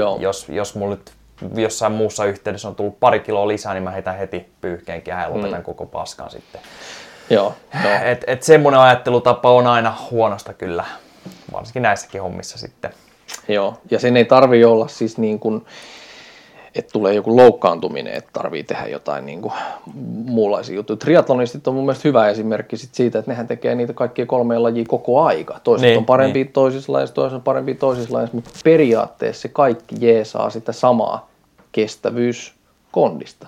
jos mulla nyt jossain muussa yhteydessä on tullut 2 kiloa lisää, niin mä heitän heti pyyhkeen kehään ja lopetan koko paskan sitten. Joo. Et semmoinen ajattelutapa on aina huonosta kyllä, varsinkin näissäkin hommissa sitten. Joo, ja sen ei tarvitse olla siis niin kuin että tulee joku loukkaantuminen, että tarvii tehdä jotain niin kuin muunlaisia juttuja. Triatlonistit on mun mielestä hyvä esimerkki siitä, että nehän tekee niitä kaikkia kolmea lajia koko aika. Toiset on parempia toisissa lajeissa, toiset on parempia toisissa lajeissa, mutta periaatteessa se kaikki jeesaa sitä samaa kestävyyskondista.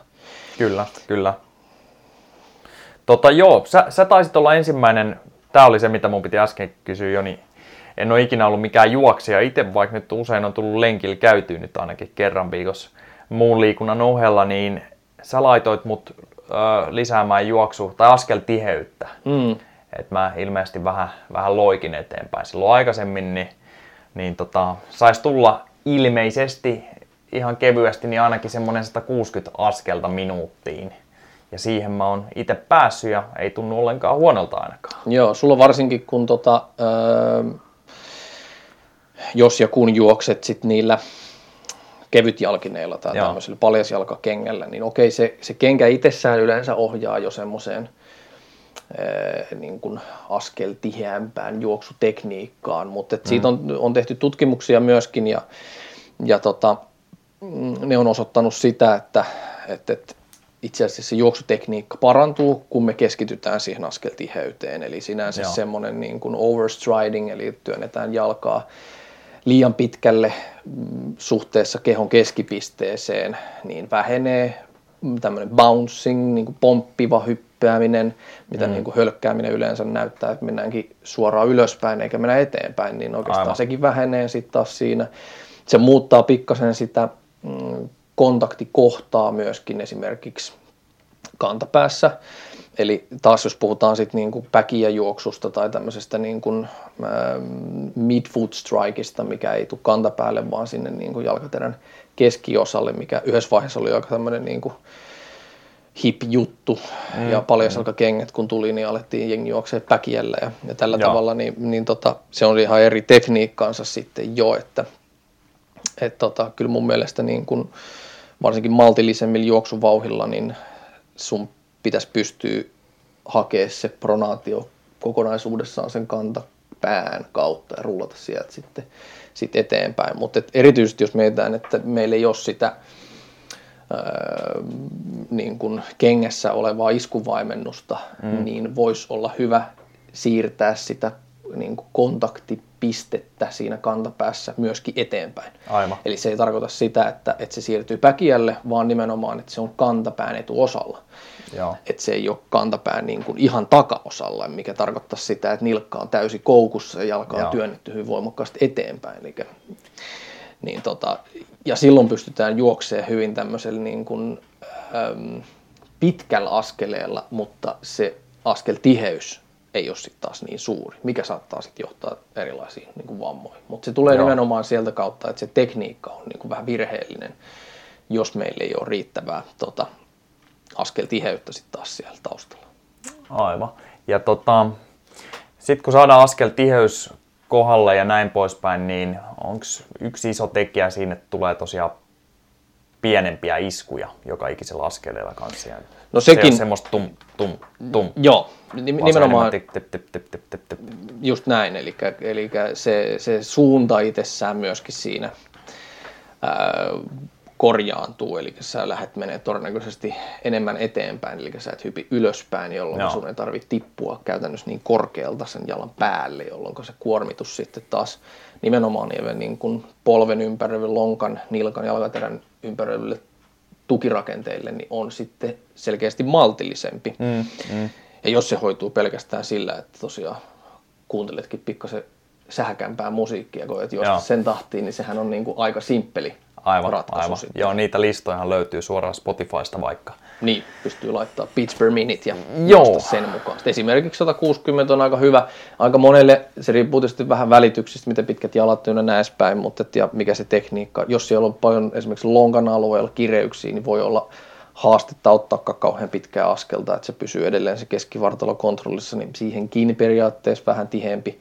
Kyllä, kyllä. Sä taisit olla ensimmäinen, tää oli se mitä mun piti äsken kysyä jo, niin en ole ikinä ollut mikään juoksija itse, vaikka nyt usein on tullut lenkillä käytyy nyt ainakin kerran viikossa muun liikunnan ohella, niin sä laitoit mut lisäämään juoksua tai askeltiheyttä. Että mä ilmeisesti vähän loikin eteenpäin silloin aikaisemmin, niin saisi tulla ilmeisesti ihan kevyesti niin ainakin semmonen 160 askelta minuuttiin. Ja siihen mä oon itse päässyt ja ei tunnu ollenkaan huonolta ainakaan. Joo, sulla varsinkin kun jos ja kun juokset sit niillä kevytjalkineilla tai tämmöisillä paljasjalkakengällä, niin okei, se kenkä itsessään yleensä ohjaa jo semmoiseen niin kuin askel tiheämpään juoksutekniikkaan, mutta siitä on tehty tutkimuksia myöskin ja ne on osoittanut sitä, että itse asiassa juoksutekniikka parantuu, kun me keskitytään siihen askeltiheyteen. Eli sinänsä semmoinen niin kuin overstriding, eli työnnetään jalkaa liian pitkälle suhteessa kehon keskipisteeseen, niin vähenee tämmöinen bouncing, niin kuin pomppiva hyppääminen, mitä niin kuin hölkkääminen yleensä näyttää, että mennäänkin suoraan ylöspäin eikä mennä eteenpäin, niin oikeastaan sekin vähenee sitten taas siinä. Se muuttaa pikkasen sitä kontakti kohtaa myöskin esimerkiksi kantapäässä. Eli taas jos puhutaan sitten niin kuin päkiä juoksusta tai tämmöisestä niin kuin midfoot strikeista, mikä ei tule kantapäälle, vaan sinne niin kuin jalkaterän keskiosalle, mikä yhdessä vaiheessa oli aika tämmöinen niin kuin hip-juttu. Ja paljasjalkakengät kun tuli, niin alettiin jengi juoksee päkiällä ja tällä tavalla, niin se on ihan eri tekniikkaansa sitten jo, että kyllä mun mielestä niin kun varsinkin maltillisemmilla juoksuvauhilla niin sun pitäisi pystyä hakemaan se pronaatio kokonaisuudessaan sen kantapään kautta ja rullata sieltä sitten eteenpäin. Mutta erityisesti jos mietitään, että meillä ei ole sitä niin kun kengässä olevaa iskuvaimennusta, niin voisi olla hyvä siirtää sitä niin kun kontaktipistettä siinä kantapäässä myöskin eteenpäin. Aivan. Eli se ei tarkoita sitä, että se siirtyy päkiälle, vaan nimenomaan, että se on kantapään etuosalla. Joo. Että se ei ole kantapään niin kuin ihan takaosalla, mikä tarkoittaa sitä, että nilkka on täysin koukussa ja jalka on työnnetty hyvin voimakkaasti eteenpäin. Eli, ja silloin pystytään juoksemaan hyvin tämmöisellä niin kuin, pitkällä askeleella, mutta se askeltiheys ei ole sitten taas niin suuri, mikä saattaa sitten johtaa erilaisiin niin kuin vammoihin. Mutta se tulee nimenomaan sieltä kautta, että se tekniikka on niin kuin vähän virheellinen, jos meillä ei ole riittävää askeltiheyttä sitten taas siellä taustalla. Aivan. Ja sitten kun saadaan askeltiheys kohdalle ja näin poispäin, niin onko yksi iso tekijä siinä, että tulee tosiaan pienempiä iskuja joka ikisellä askeleella kanssa? No sekin. Se on semmoista tum. Joo, nimenomaan tip. Just näin, eli se suunta itsessään myöskin siinä korjaantuu, eli sä lähdet menee todennäköisesti enemmän eteenpäin, eli sä et hypi ylöspäin, jolloin sun ei tarvitse tippua käytännössä niin korkealta sen jalan päälle, jolloin se kuormitus sitten taas nimenomaan niin kuin polven ympärille, lonkan, nilkan, jalkaterän ympärille tukirakenteille niin on sitten selkeästi maltillisempi. Ja jos se hoituu pelkästään sillä, että tosiaan kuunteletkin pikkasen sähäkämpää musiikkia, kun et juosta sen tahtiin, niin sehän on niin kuin aika simppeli. Aivan. Joo, niitä listojahan löytyy suoraan Spotifysta vaikka. Niin, pystyy laittaa beats per minute ja juosta sen mukaan. Sitten esimerkiksi 160 on aika hyvä. Aika monelle, se riippuu tietysti vähän välityksistä, miten pitkät jalat on näin päin, mutta ja mikä se tekniikka. Jos siellä on paljon esimerkiksi lonkan alueella kireyksiä, niin voi olla haastetta ottaa kauhean pitkää askelta, että se pysyy edelleen se keskivartalo kontrollissa, niin siihenkin periaatteessa vähän tiheempi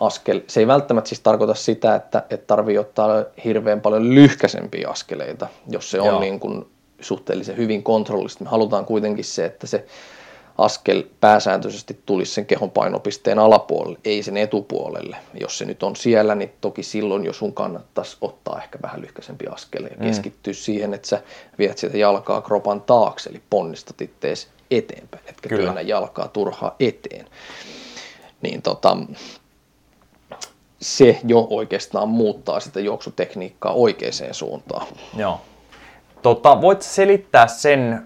askel. Se ei välttämättä siis tarkoita sitä, että tarvii ottaa hirveän paljon lyhkäisempiä askeleita, jos se on niin kuin suhteellisen hyvin kontrollista. Me halutaan kuitenkin se, että se askel pääsääntöisesti tulisi sen kehon painopisteen alapuolelle, ei sen etupuolelle. Jos se nyt on siellä, niin toki silloin jo sun kannattaisi ottaa ehkä vähän lyhkäisempi askel ja keskittyä siihen, että sä viet sitä jalkaa kropan taakse, eli ponnistat ittees eteenpäin, etkä työnnä jalkaa turhaa eteen. Niin se jo oikeastaan muuttaa sitä juoksutekniikkaa oikeaan suuntaan. Joo. Voit selittää sen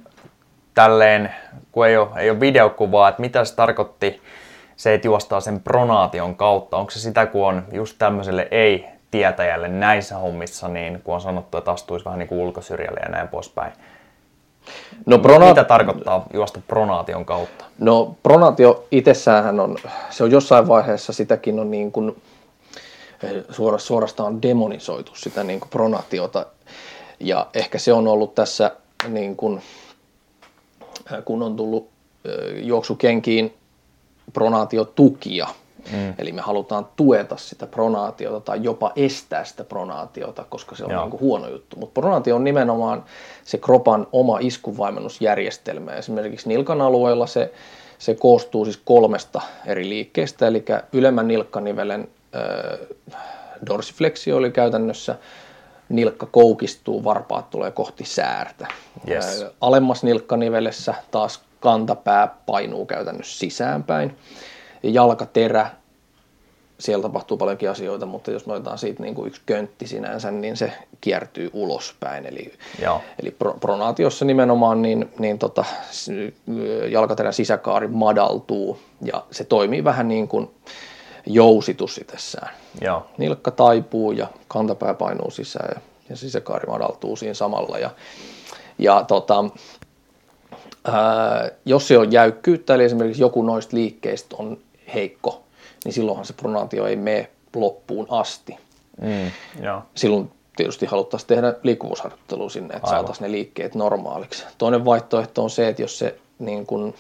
tälleen, kun ei ole videokuvaa, että mitä se tarkoitti se, että juostaa sen pronaation kautta. Onko se sitä, kun on just tämmöiselle ei-tietäjälle näissä hommissa, niin kun on sanottu, että astuisi vähän niin kuin ulkosyrjälle ja näin poispäin. No, mitä tarkoittaa juosta pronaation kautta? No pronaatio itsessäänhän se on jossain vaiheessa sitäkin on niin kuin suorastaan demonisoitu sitä niin kuin pronaatiota. Ja ehkä se on ollut tässä niin kuin, kun on tullut juoksukenkiin pronaatiotukia. Eli me halutaan tueta sitä pronaatiota tai jopa estää sitä pronaatiota, koska se on niin kuin huono juttu. Mutta pronaatio on nimenomaan se kropan oma iskunvaimennusjärjestelmä. Esimerkiksi nilkan alueella se koostuu siis 3 eri liikkeestä, eli ylemmän nilkkanivelen dorsifleksio, eli käytännössä nilkka koukistuu, varpaat tulee kohti säärtä. Yes. Alemmassa nilkkanivelessä taas kantapää painuu käytännössä sisäänpäin. Jalkaterä, siellä tapahtuu paljonkin asioita, mutta jos me otetaan siitä niin kuin yksi köntti sinänsä, niin se kiertyy ulospäin. Eli pronaatiossa nimenomaan niin jalkaterän sisäkaari madaltuu ja se toimii vähän niin kuin jousitus itsessään. Joo. Nilkka taipuu ja kantapää painuu sisään ja sisäkaari madaltuu siinä samalla. Jos se on jäykkyyttä, eli esimerkiksi joku noista liikkeistä on heikko, niin silloinhan se pronaatio ei mene loppuun asti. Silloin tietysti haluttaisiin tehdä liikkuvuusharjoittelua sinne, että saataisiin ne liikkeet normaaliksi. Toinen vaihtoehto on se, että jos se niin kun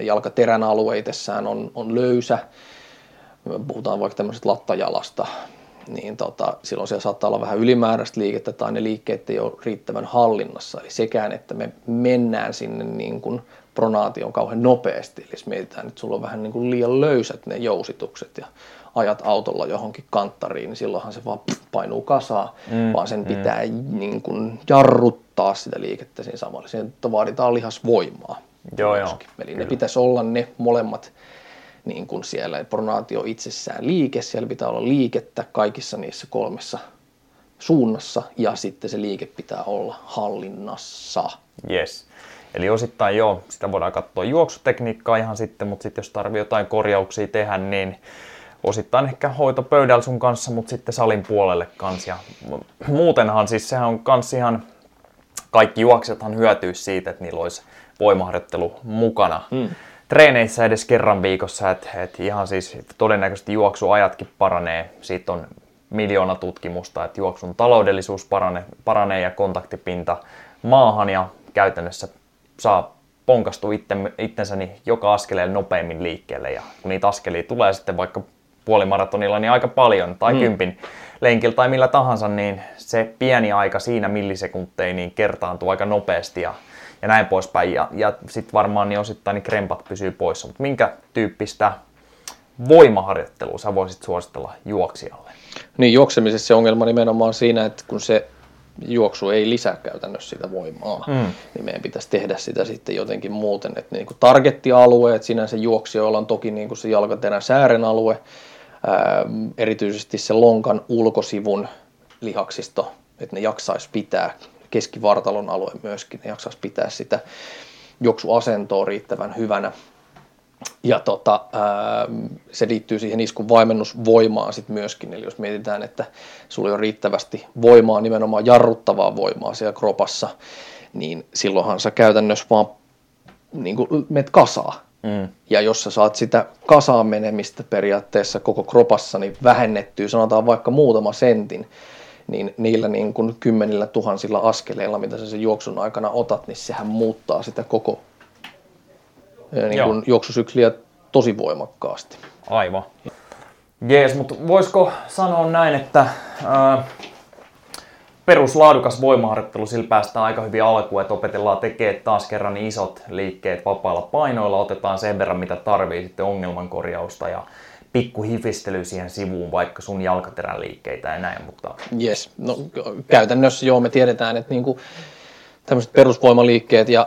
jalkaterän alue itsessään on löysä, puhutaan vaikka tämmöisestä lattajalasta, niin silloin siellä saattaa olla vähän ylimääräistä liikettä tai ne liikkeet ei ole riittävän hallinnassa. Eli sekään, että me mennään sinne niin kuin pronaation kauhean nopeasti. Eli jos mietitään, että sulla on vähän niin kuin liian löysät ne jousitukset ja ajat autolla johonkin kanttariin, niin silloinhan se vaan painuu kasaan, vaan sen pitää niin kuin jarruttaa sitä liikettä siinä samalla. Siihen vaaditaan lihasvoimaa. Joo. Eli ne pitäisi olla ne molemmat. Niin kuin siellä pronaatio itsessään liike, siellä pitää olla liikettä kaikissa niissä 3 suunnassa ja sitten se liike pitää olla hallinnassa. Yes. Eli osittain sitä voidaan katsoa juoksutekniikkaa ihan sitten, mutta sitten jos tarvii jotain korjauksia tehdä, niin osittain ehkä hoitopöydällä sun kanssa, mutta sitten salin puolelle kanssa. Ja muutenhan siis sehän on kans ihan, kaikki juoksethan hyötyisi siitä, että niillä olisi voimaharjoittelu mukana. Treeneissä edes kerran viikossa, että ihan siis todennäköisesti juoksuajatkin paranee. Siitä on miljoona tutkimusta, että juoksun taloudellisuus paranee ja kontaktipinta maahan ja käytännössä saa ponkastua itsensä joka askeleen nopeammin liikkeelle. Ja kun niitä askelia tulee sitten vaikka puolimaratonilla niin aika paljon tai 10 lenkillä tai millä tahansa, niin se pieni aika siinä millisekunteja niin kertaantuu aika nopeasti ja näin poispäin. Ja sitten varmaan niin osittain niin krempat pysyy poissa. Mutta minkä tyyppistä voimaharjoittelua sä voisit suositella juoksijalle? Niin, juoksemisessa se ongelma nimenomaan siinä, että kun se juoksu ei lisää käytännössä sitä voimaa, niin meidän pitäisi tehdä sitä sitten jotenkin muuten. Että niin kuin targettialueet, sinänsä juoksijoilla on toki niin kuin se jalkaterän säären alue, erityisesti se lonkan ulkosivun lihaksisto, että ne jaksaisi pitää. Keskivartalon alue myöskin, ne jaksaisi pitää sitä juoksuasentoa riittävän hyvänä. Ja se liittyy siihen iskun vaimennusvoimaan sitten myöskin, eli jos mietitään, että sulla on riittävästi voimaa, nimenomaan jarruttavaa voimaa siellä kropassa, niin silloinhan sä käytännössä vaan niin kuin menet kasaa. Ja jos sä saat sitä kasaan menemistä periaatteessa koko kropassa, niin vähennettyä, sanotaan vaikka muutama sentin, niin niillä niin kuin 10 000 askeleilla, mitä sä sen juoksun aikana otat, niin sehän muuttaa sitä koko niin kuin juoksusykliä tosi voimakkaasti. Aivan. Jees, mutta voisiko sanoa näin, että peruslaadukas voimaharjoittelu, sillä päästään aika hyvin alkuun, että opetellaan tekemään taas kerran isot liikkeet vapailla painoilla, otetaan sen verran mitä tarvii sitten ongelmankorjausta ja pikku hifistely siihen sivuun, vaikka sun jalkaterän liikkeitä ja näin, mutta... Jes, no käytännössä joo, me tiedetään, että niinku tämmöiset perusvoimaliikkeet ja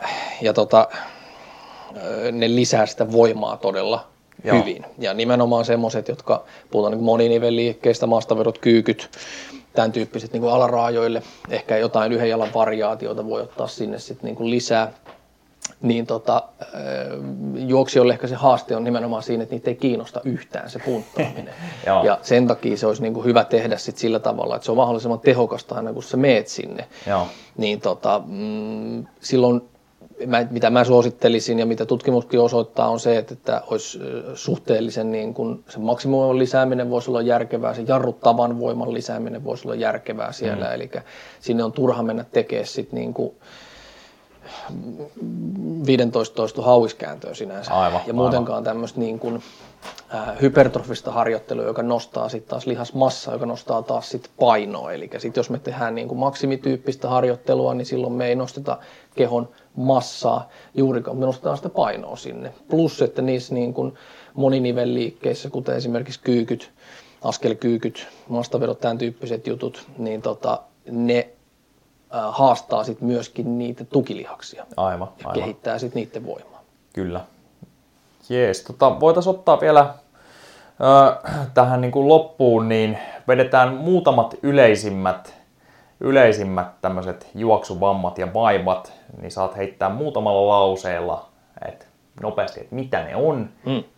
ne lisää sitä voimaa todella hyvin. Ja nimenomaan semmoiset, jotka puhutaan niin moninivelliikkeistä, maastavedot, kyykyt, tämän tyyppiset niin kuin alaraajoille, ehkä jotain yhden jalan variaatioita voi ottaa sinne sit niin kuin lisää. Niin juoksijoille ehkä se haaste on nimenomaan siinä, että niitä ei kiinnosta yhtään se punttaaminen. Ja sen takia se olisi niin kuin hyvä tehdä sit sillä tavalla, että se on mahdollisimman tehokasta aina kun sä meet sinne. Niin silloin mitä mä suosittelisin ja mitä tutkimuskin osoittaa on se, että olisi suhteellisen niin kuin se maksimoivan lisääminen voisi olla järkevää, se jarruttavan voiman lisääminen voisi olla järkevää siellä. Eli sinne on turha mennä tekemään sitten niin kuin 15 toisto hauiskääntöä sinänsä. Ja muutenkaan tämmöistä niin kuin hypertrofista harjoittelua, joka nostaa sitten taas lihasmassaa, joka nostaa taas sitten painoa. Eli sitten jos me tehdään niin kuin maksimityyppistä harjoittelua, niin silloin me ei nosteta kehon massaa juurikaan, me nostetaan sitä painoa sinne. Plus, että niissä niin kuin moninivelliikkeissä, kuten esimerkiksi kyykyt, askelkyykyt, maastavedot, tämän tyyppiset jutut, niin ne haastaa sit myöskin niitä tukilihaksia ja kehittää sit niiden voimaa. Kyllä. Jees, voitaisiin ottaa vielä tähän niin kuin loppuun, niin vedetään muutamat yleisimmät tämmöiset juoksuvammat ja vaivat, niin saat heittää muutamalla lauseella, että nopeasti, että mitä ne on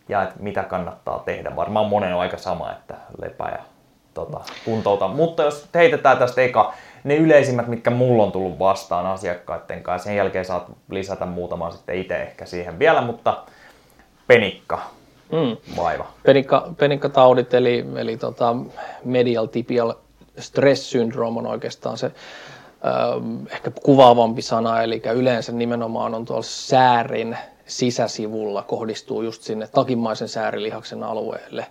ja että mitä kannattaa tehdä. Varmaan monen on aika sama, että lepää ja kuntouta. Mutta jos heitetään tästä eka ne yleisimmät, mitkä mulla on tullut vastaan asiakkaiden kanssa, sen jälkeen saat lisätä muutaman sitten itse ehkä siihen vielä, mutta penikka. Vaiva. Penikkataudit eli medial tibial stress syndroom on oikeastaan se ehkä kuvaavampi sana, eli yleensä nimenomaan on tuolla säärin sisäsivulla, kohdistuu just sinne takimaisen säärilihaksen alueelle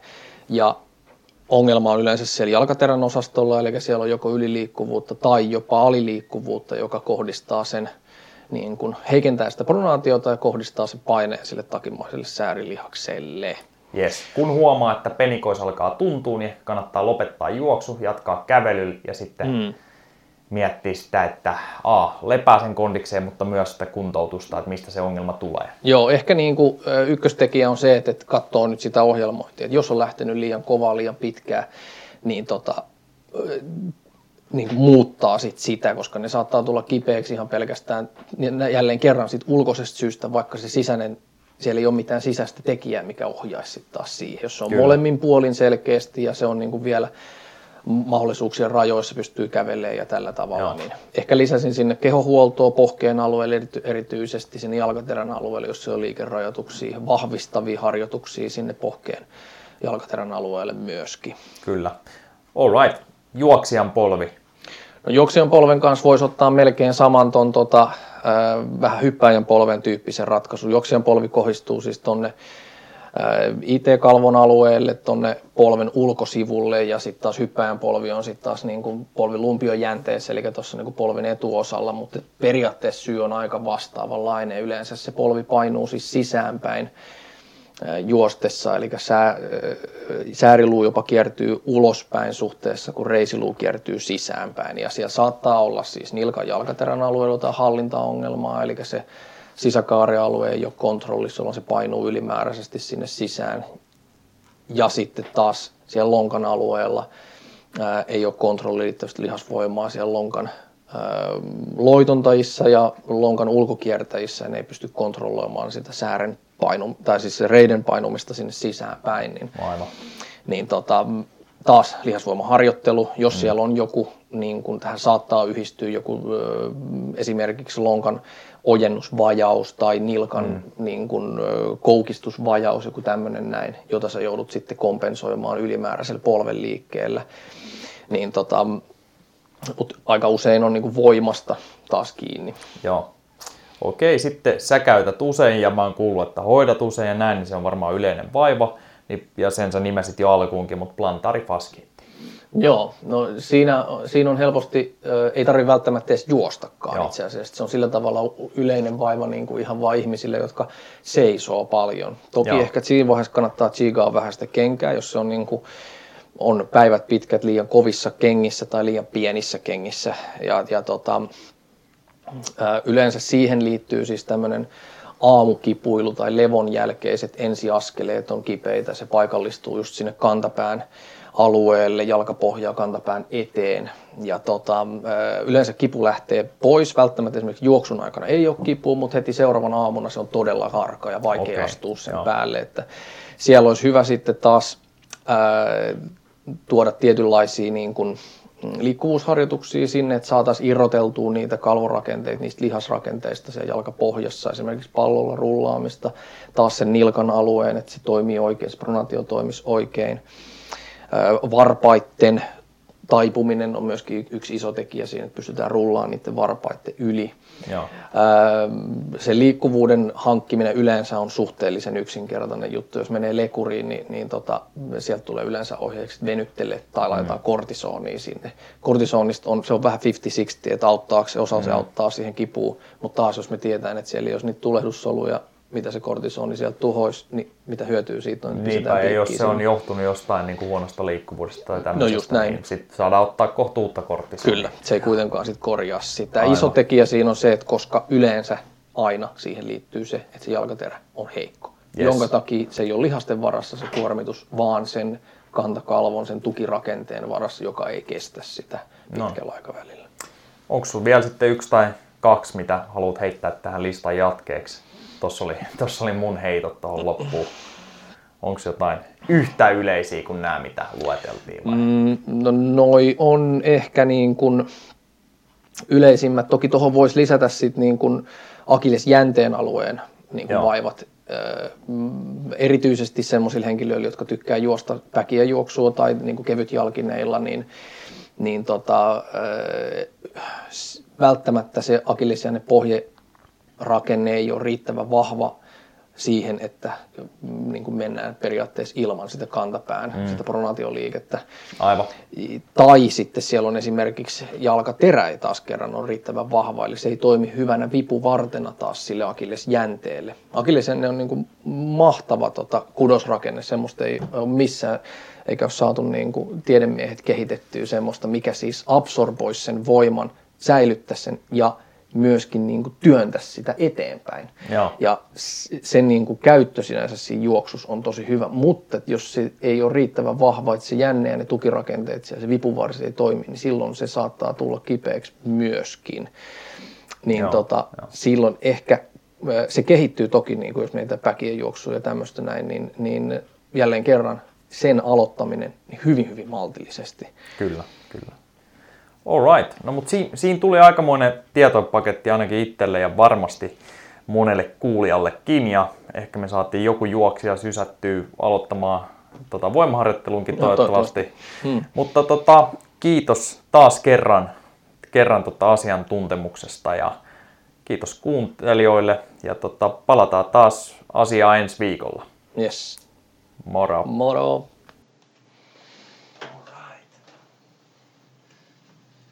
ja ongelma on yleensä siellä jalkaterän osastolla, eli siellä on joko yliliikkuvuutta tai jopa aliliikkuvuutta, joka kohdistaa sen, niin kuin heikentää sitä pronaatiota ja kohdistaa sen paineen sille takimaiselle säärilihakselle. Yes. Kun huomaa, että penikois alkaa tuntua, niin kannattaa lopettaa juoksu, jatkaa kävelyllä ja sitten miettiä sitä, että lepää sen kondikseen, mutta myös sitä kuntoutusta, että mistä se ongelma tulee. Joo, ehkä niin kuin ykköstekijä on se, että katsoo nyt sitä ohjelmointia. Että jos on lähtenyt liian kovaa, liian pitkään, niin, niin muuttaa sit sitä, koska ne saattaa tulla kipeäksi ihan pelkästään jälleen kerran sit ulkoisesta syystä, vaikka se sisäinen, siellä ei ole mitään sisäistä tekijää, mikä ohjaisi sit taas siihen. Jos se on molemmin puolin selkeästi ja se on niin kuin vielä mahdollisuuksien rajoissa pystyy kävelemään ja tällä tavalla. Niin ehkä lisäsin sinne kehohuoltoa, pohkeen alueelle erityisesti, sinne jalkaterän alueelle, jos se on liikerajoituksia, vahvistavia harjoituksia sinne pohkeen jalkaterän alueelle myöskin. Kyllä. All right. Juoksijan polvi. No, juoksijan polven kanssa voisi ottaa melkein saman ton vähän hyppääjän polven tyyppisen ratkaisun. Juoksijan polvi kohdistuu siis tonne IT-kalvon alueelle, tuonne polven ulkosivulle ja sitten taas hyppäjän polvi on sitten taas niin kuin polvi lumpiojänteessä, eli tuossa niin kuin polven etuosalla, mutta periaatteessa syy on aika vastaavanlainen. Yleensä se polvi painuu siis sisäänpäin juostessa, eli sääriluu jopa kiertyy ulospäin suhteessa, kun reisiluu kiertyy sisäänpäin. Ja siellä saattaa olla siis nilkan-jalkaterän alueella tai hallintaongelmaa, eli se sisäkaarealue ei ole kontrollissa, jolloin se painuu ylimääräisesti sinne sisään. Ja sitten taas siellä lonkan alueella ei ole kontrolliittävästi lihasvoimaa siellä lonkan loitontajissa ja lonkan ulkokiertäjissä. Ne ei pysty kontrolloimaan sitä säären tai siis reiden painumista sinne sisäänpäin. Taas lihasvoimaharjoittelu, jos siellä on joku, niin kun tähän saattaa yhdistyä joku esimerkiksi lonkan ojennusvajaus tai nilkan niin kun, koukistusvajaus, joku tämmöinen näin, jota sä joudut sitten kompensoimaan ylimääräisellä polvenliikkeellä. Niin, mut aika usein on niin kun voimasta taas kiinni. Joo. Okei, sitten sä käytät usein ja mä oon kuullut, että hoidat usein ja näin, niin se on varmaan yleinen vaiva. Ja sen sä nimesit jo alkuunkin, mutta plantaarifaskiitti. Joo, no siinä on helposti, ei tarvitse välttämättä edes juostakaan. Joo. Itse asiassa. Se on sillä tavalla yleinen vaiva niin kuin ihan vain ihmisille, jotka seisoo paljon. Toki Joo. ehkä siinä vaiheessa kannattaa tsiigaa vähän sitä kenkää, jos se on, niin kuin, on päivät pitkät liian kovissa kengissä tai liian pienissä kengissä. Yleensä siihen liittyy siis tämmöinen aamukipuilu tai levon jälkeiset ensiaskeleet on kipeitä. Se paikallistuu just sinne kantapään alueelle, jalkapohjaa kantapään eteen. Ja yleensä kipu lähtee pois. Välttämättä esimerkiksi juoksun aikana ei ole kipua, mutta heti seuraavana aamuna se on todella harka ja vaikea astua sen päälle. Että siellä olisi hyvä sitten taas tuoda tietynlaisia niin kuin liikkuvuusharjoituksia sinne, että saataisiin irroteltua niitä kalvorakenteita, niistä lihasrakenteista siellä jalkapohjassa, esimerkiksi pallolla rullaamista, taas sen nilkan alueen, että se toimii oikein, se pronaatio toimisi oikein. Varpaitten taipuminen on myöskin yksi iso tekijä siinä, että pystytään rullaamaan niiden varpaitten yli. Joo. Se liikkuvuuden hankkiminen yleensä on suhteellisen yksinkertainen juttu. Jos menee lekuriin, niin sieltä tulee yleensä ohjeeksi venyttele tai laitetaan kortisonia sinne. Kortisonista se on vähän 50-60, että auttaako se, osa se auttaa siihen kipuun, mutta taas jos me tiedetään, että siellä ei ole niitä tulehdussoluja, mitä se kortisoni sieltä tuhoisi, niin mitä hyötyä siitä on. Niin niinpä, ja jos se on johtunut jostain niin kuin huonosta liikkuvuudesta tai tämmöisestä, no niin sitten saadaan ottaa kohtuutta kortisonia. Kyllä, se ei kuitenkaan sit korjaa sitä. Aivan. Iso tekijä siinä on se, että koska yleensä aina siihen liittyy se, että se jalkaterä on heikko, jonka takia se ei ole lihasten varassa se kuormitus, vaan sen kantakalvon, sen tukirakenteen varassa, joka ei kestä sitä pitkällä aikavälillä. Onko sinulla vielä sitten yksi tai kaksi, mitä haluat heittää tähän listan jatkeeksi? Tuossa oli mun heitot tuohon loppuun. Onko jotain yhtä yleisiä kuin nämä, mitä lueteltiin? Vai? No noi on ehkä niin kuin yleisimmät. Toki tuohon voisi lisätä sit niin kuin akillesjänteen alueen niin kuin vaivat. Erityisesti semmoisille henkilöille, jotka tykkää juosta päkiä juoksua tai niin kuin kevytjalkineilla, välttämättä se akillesjänne pohjerakenne ei ole riittävän vahva siihen, että niin kuin mennään periaatteessa ilman sitä kantapään, sitä pronaatioliikettä. Aivan. Tai sitten siellä on esimerkiksi jalkaterä ei taas kerran ole riittävän vahva, eli se ei toimi hyvänä vipuvartena taas sille akillesjänteelle. Akillesjänne on niin kuin mahtava kudosrakenne, semmoista ei ole missään, eikä ole saatu niin kuin tiedemiehet kehitettyä semmoista, mikä siis absorboisi sen voiman, säilyttäisi sen ja myöskin niin kuin työntä sitä eteenpäin. Joo. Ja sen niin kuin käyttö sinänsä siinä juoksussa on tosi hyvä, mutta jos se ei ole riittävän vahva, että se jänne ja ne tukirakenteet ja se vipuvarsi ei toimi, niin silloin se saattaa tulla kipeäksi myöskin. Silloin ehkä se kehittyy toki, niin kuin jos meitä päkien juoksua ja tämmöistä näin, niin jälleen kerran sen aloittaminen niin hyvin, hyvin maltillisesti. Kyllä, kyllä. Alright, no mutta siinä tuli aikamoinen tietopaketti ainakin itselle ja varmasti monelle kuulijallekin ja ehkä me saatiin joku juoksija sysättyä aloittamaan voimaharjoittelunkin toivottavasti. Mutta kiitos taas kerran asiantuntemuksesta ja kiitos kuuntelijoille ja palataan taas asiaan ensi viikolla. Yes. Moro. Moro.